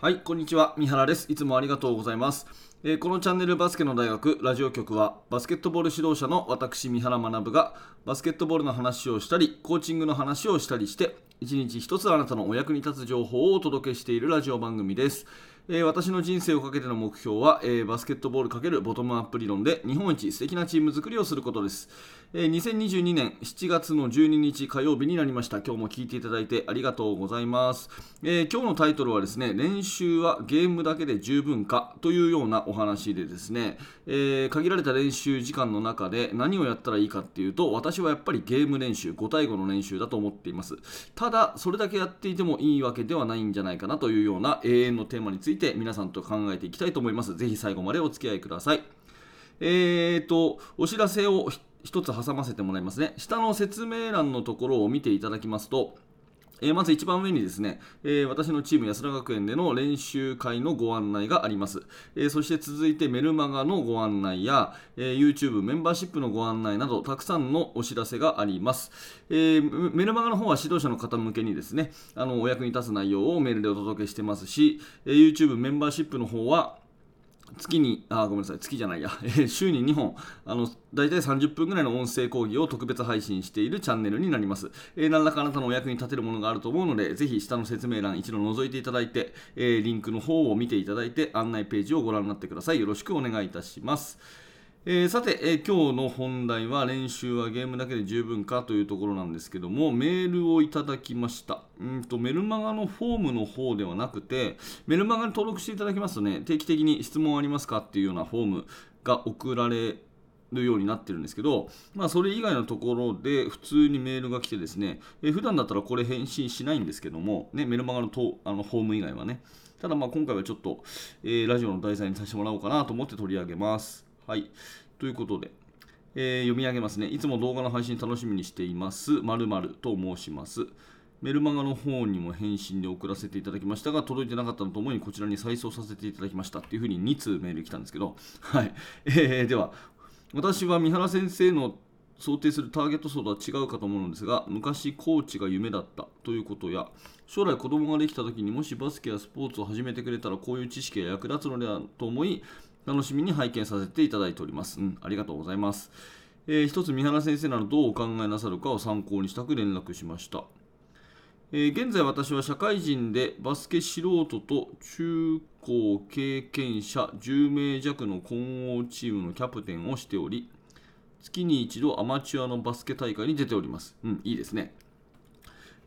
はい、こんにちは。三原です。いつもありがとうございます。このチャンネルバスケの大学ラジオ局は、バスケットボール指導者の私、三原学がバスケットボールの話をしたり、コーチングの話をしたりして、一日一つあなたのお役に立つ情報をお届けしているラジオ番組です。私の人生をかけての目標は、バスケットボール×ボトムアップ理論で日本一素敵なチーム作りをすることです。2022年7月の12日火曜日になりました。今日も聞いていただいてありがとうございます。今日のタイトルはですね、練習はゲームだけで十分かというようなお話でですね、限られた練習時間の中で何をやったらいいかっていうと、私はやっぱりゲーム練習、5対5の練習だと思っています。ただ、それだけやっていてもいいわけではないんじゃないかなというような永遠のテーマについて皆さんと考えていきたいと思います。ぜひ最後までお付き合いください。お知らせを一つ挟ませてもらいますね。下の説明欄のところを見ていただきますと、まず一番上にですね、私のチーム安田学園での練習会のご案内があります。そして続いてメルマガのご案内や、YouTube メンバーシップのご案内などたくさんのお知らせがあります。メルマガの方は指導者の方向けにですね、お役に立つ内容をメールでお届けしてますし、YouTube メンバーシップの方は週に2本、大体30分ぐらいの音声講義を特別配信しているチャンネルになります。何らかあなたのお役に立てるものがあると思うので、ぜひ下の説明欄一度覗いていただいて、リンクの方を見ていただいて、案内ページをご覧になってください。よろしくお願いいたします。さて、今日の本題は練習はゲームだけで十分かというところなんですけども、メールをいただきました。メルマガのフォームの方ではなくて、メルマガに登録していただきますとね、定期的に質問ありますかっていうようなフォームが送られるようになってるんですけど、それ以外のところで普通にメールが来てですね、普段だったらこれ返信しないんですけども、メルマガのフォーム以外はね。ただ今回はちょっと、ラジオの題材にさせてもらおうかなと思って取り上げます。はい、ということで、読み上げますね。いつも動画の配信楽しみにしています。○○と申します。メルマガの方にも返信で送らせていただきましたが、届いてなかったのと思い、こちらに再送させていただきましたっていうふうに2通メール来たんですけど、はい。では、私は三原先生の想定するターゲット層とは違うかと思うのですが、昔コーチが夢だったということや、将来子供ができた時にもしバスケやスポーツを始めてくれたらこういう知識が役立つのではと思い、楽しみに拝見させていただいております。ありがとうございます。一つ三原先生ならどうお考えなさるかを参考にしたく連絡しました。現在私は社会人でバスケ素人と中高経験者10名弱の混合チームのキャプテンをしており、月に一度アマチュアのバスケ大会に出ております。いいですね。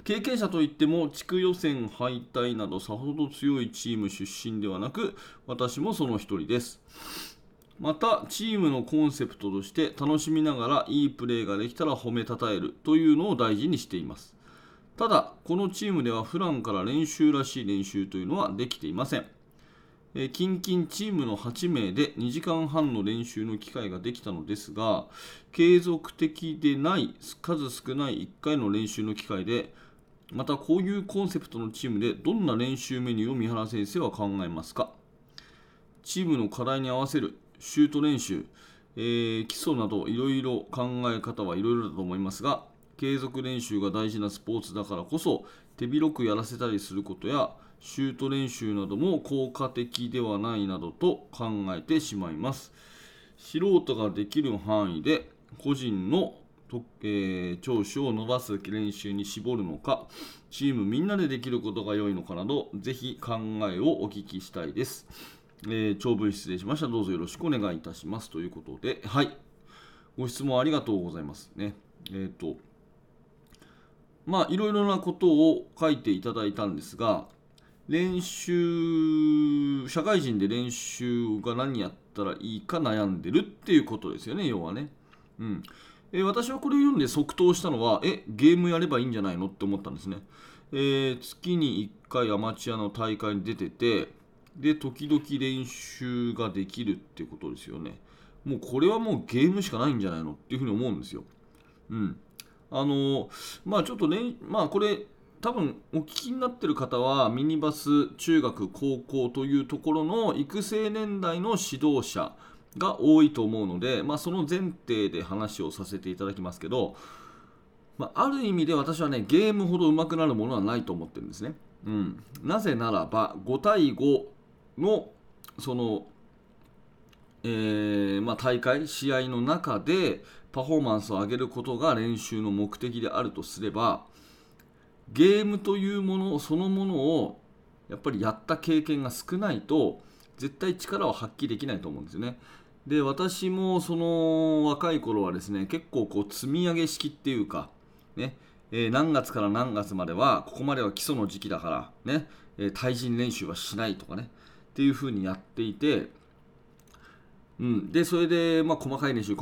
経験者といっても地区予選敗退などさほど強いチーム出身ではなく、私もその一人です。またチームのコンセプトとして楽しみながらいいプレーができたら褒めたたえるというのを大事にしています。ただこのチームでは普段から練習らしい練習というのはできていません。近々チームの8名で2時間半の練習の機会ができたのですが、継続的でない数少ない1回の練習の機会で、またこういうコンセプトのチームでどんな練習メニューを三原先生は考えますか？チームの課題に合わせるシュート練習、基礎などいろいろ考え方はいろいろだと思いますが、継続練習が大事なスポーツだからこそ手広くやらせたりすることや、シュート練習なども効果的ではないなどと考えてしまいます。素人ができる範囲で個人の長所を伸ばす練習に絞るのか、チームみんなでできることが良いのかなど、ぜひ考えをお聞きしたいです。長文失礼しました。どうぞよろしくお願いいたしますということで、はい、ご質問ありがとうございますね。いろいろなことを書いていただいたんですが、社会人で練習が何やったらいいか悩んでるっていうことですよね、要はね。私はこれを読んで即答したのは、ゲームやればいいんじゃないのって思ったんですね。月に1回アマチュアの大会に出てて、で、時々練習ができるってことですよね。もうこれはもうゲームしかないんじゃないのっていうふうに思うんですよ。ちょっとね、これ多分お聞きになってる方は、ミニバス、中学、高校というところの育成年代の指導者が多いと思うので、その前提で話をさせていただきますけど、ある意味で私はね、ゲームほど上手くなるものはないと思ってるんですね。うん、なぜならば5対5のその、大会試合の中でパフォーマンスを上げることが練習の目的であるとすれば、ゲームというものそのものをやっぱりやった経験が少ないと絶対力を発揮できないと思うんですよね。で、私もその若い頃はですね、結構こう積み上げ式っていうかね、何月から何月まではここまでは基礎の時期だからね、対人練習はしないとかねっていう風にやっていて、うん、でそれで、細かい練習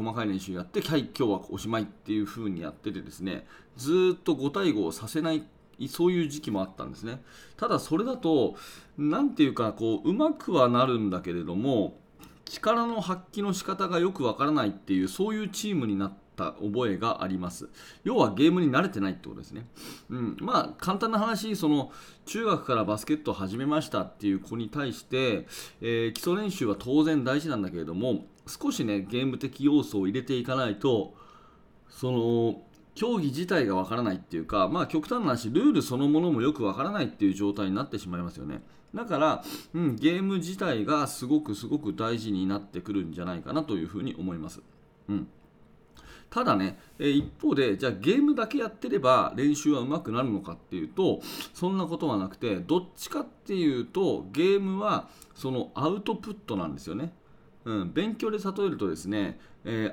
やって、はい、今日はおしまいっていう風にやっててですね、ずっと5対5をさせないそういう時期もあったんですね。ただそれだとなんていうかこううまくはなるんだけれども力の発揮の仕方がよくわからないっていうそういうチームになった覚えがあります。要はゲームに慣れてないってことですね。うん、まあ簡単な話、その中学からバスケットを始めましたっていう子に対して、基礎練習は当然大事なんだけれども、少しねゲーム的要素を入れていかないとその競技自体がわからないっていうか、まあ極端な話ルールそのものもよくわからないっていう状態になってしまいますよね。だから、ゲーム自体がすごく大事になってくるんじゃないかなというふうに思います。うん、ただね、一方でじゃあゲームだけやってれば練習はうまくなるのかっていうとそんなことはなくて、どっちかっていうとゲームはそのアウトプットなんですよね。うん、勉強で例えるとですね、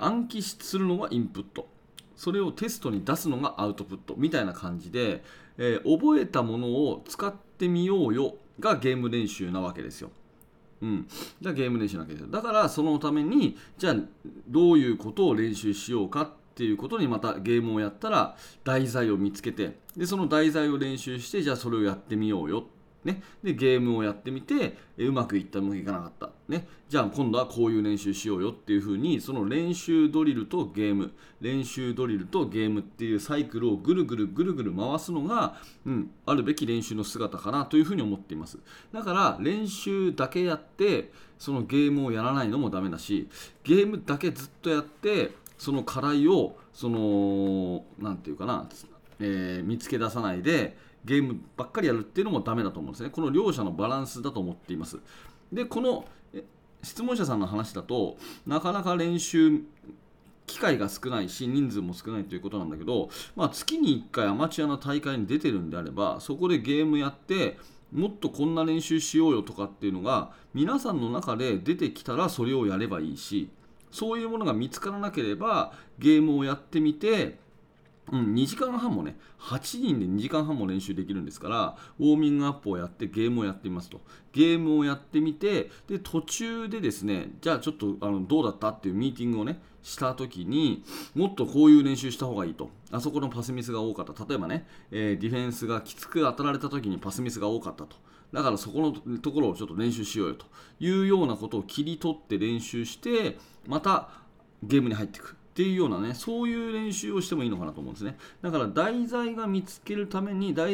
暗記するのはインプット、それをテストに出すのがアウトプットみたいな感じで、覚えたものを使ってみようよがゲーム練習なわけですよ。うん、だからそのためにじゃあどういうことを練習しようかっていうことにまたゲームをやったら題材を見つけて、でその題材を練習して、じゃあそれをやってみようよ、ね、でゲームをやってみてうまくいったうまくいかなかった、ね、じゃあ今度はこういう練習しようよっていう風に、その練習ドリルとゲームっていうサイクルをぐるぐる回すのが、あるべき練習の姿かなという風に思っています。だから練習だけやってそのゲームをやらないのもダメだし、ゲームだけずっとやってその課題をその見つけ出さないでゲームばっかりやるっていうのもダメだと思うんですね。この両者のバランスだと思っています。で、この質問者さんの話だとなかなか練習機会が少ないし人数も少ないということなんだけど、月に1回アマチュアの大会に出てるんであれば、そこでゲームやってもっとこんな練習しようよとかっていうのが皆さんの中で出てきたらそれをやればいいし、そういうものが見つからなければゲームをやってみて、2時間半もね、8人で2時間半も練習できるんですから、ウォーミングアップをやってゲームをやってみますと、ゲームをやってみて、で途中でですね、じゃあちょっとどうだったっていうミーティングをねした時に、もっとこういう練習した方がいいと、あそこのパスミスが多かった、例えばね、ディフェンスがきつく当たられた時にパスミスが多かったと、だからそこのところをちょっと練習しようよというようなことを切り取って練習して、またゲームに入っていくっていうようなね、そういう練習をしてもいいのかなと思うんですね。だから題材を見つけるために練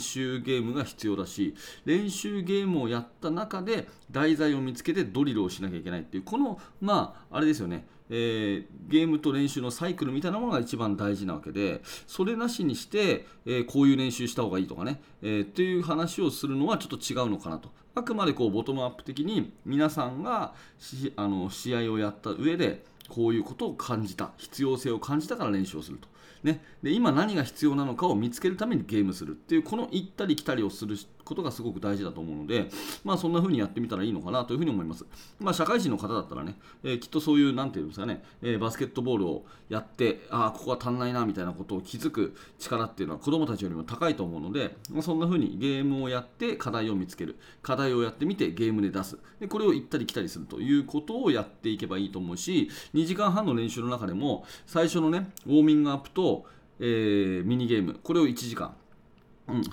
習ゲームが必要だし、練習ゲームをやった中で題材を見つけてドリルをしなきゃいけないっていうこのあれですよね、ゲームと練習のサイクルみたいなものが一番大事なわけで、それなしにして、こういう練習した方がいいとかね、っていう話をするのはちょっと違うのかなと。あくまでこうボトムアップ的に皆さんが試合をやった上でこういうことを感じた、必要性を感じたから練習をすると、ね、で今何が必要なのかを見つけるためにゲームするっていう、この行ったり来たりをすることがすごく大事だと思うので、そんな風にやってみたらいいのかなという風に思います。社会人の方だったらね、きっとそういうバスケットボールをやって、ここは足んないなみたいなことを気づく力っていうのは子どもたちよりも高いと思うので、そんな風にゲームをやって課題を見つける、課題をやってみてゲームで出す、でこれを行ったり来たりするということをやっていけばいいと思うし、2時間半の練習の中でも最初のねウォーミングアップと、ミニゲーム、これを1時間、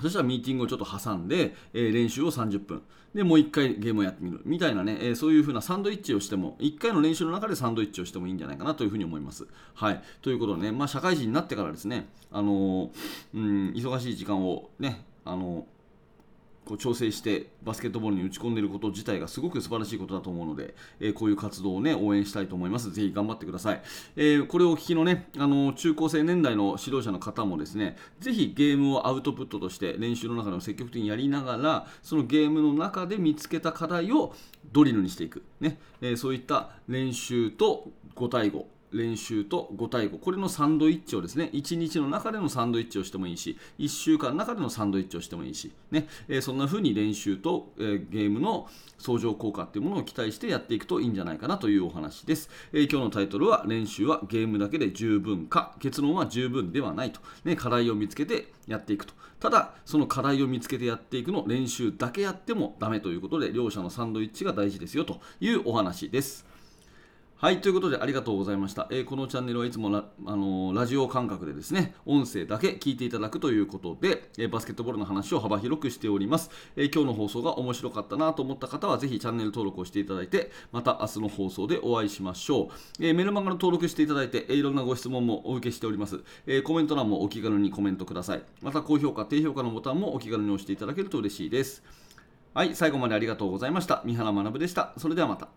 そしたらミーティングをちょっと挟んで、練習を30分でもう1回ゲームをやってみるみたいなね、そういう風なサンドイッチをしても、1回の練習の中でサンドイッチをしてもいいんじゃないかなという風に思います。はい、ということでね、社会人になってからですね、忙しい時間をね、こう調整してバスケットボールに打ち込んでいること自体がすごく素晴らしいことだと思うので、こういう活動を、ね、応援したいと思います。ぜひ頑張ってください。これをお聞きの、ね、中高生年代の指導者の方もですね、ぜひゲームをアウトプットとして練習の中でも積極的にやりながら、そのゲームの中で見つけた課題をドリルにしていく、ね、そういった練習と5対5練習と5対5、これのサンドイッチをですね、1日の中でのサンドイッチをしてもいいし、1週間の中でのサンドイッチをしてもいいし、ね、そんな風に練習と、ゲームの相乗効果っていうものを期待してやっていくといいんじゃないかなというお話です。今日のタイトルは、練習はゲームだけで十分か、結論は十分ではないと、ね、課題を見つけてやっていくと。ただその課題を見つけてやっていくの、練習だけやってもダメということで、両者のサンドイッチが大事ですよというお話です。はい、ということでありがとうございました。このチャンネルはいつもラジオ感覚でですね、音声だけ聞いていただくということで、バスケットボールの話を幅広くしております。今日の放送が面白かったなと思った方は、ぜひチャンネル登録をしていただいて、また明日の放送でお会いしましょう。メルマガの登録していただいて、いろんなご質問もお受けしております。コメント欄もお気軽にコメントください。また高評価、低評価のボタンもお気軽に押していただけると嬉しいです。はい、最後までありがとうございました。三原学でした。それではまた。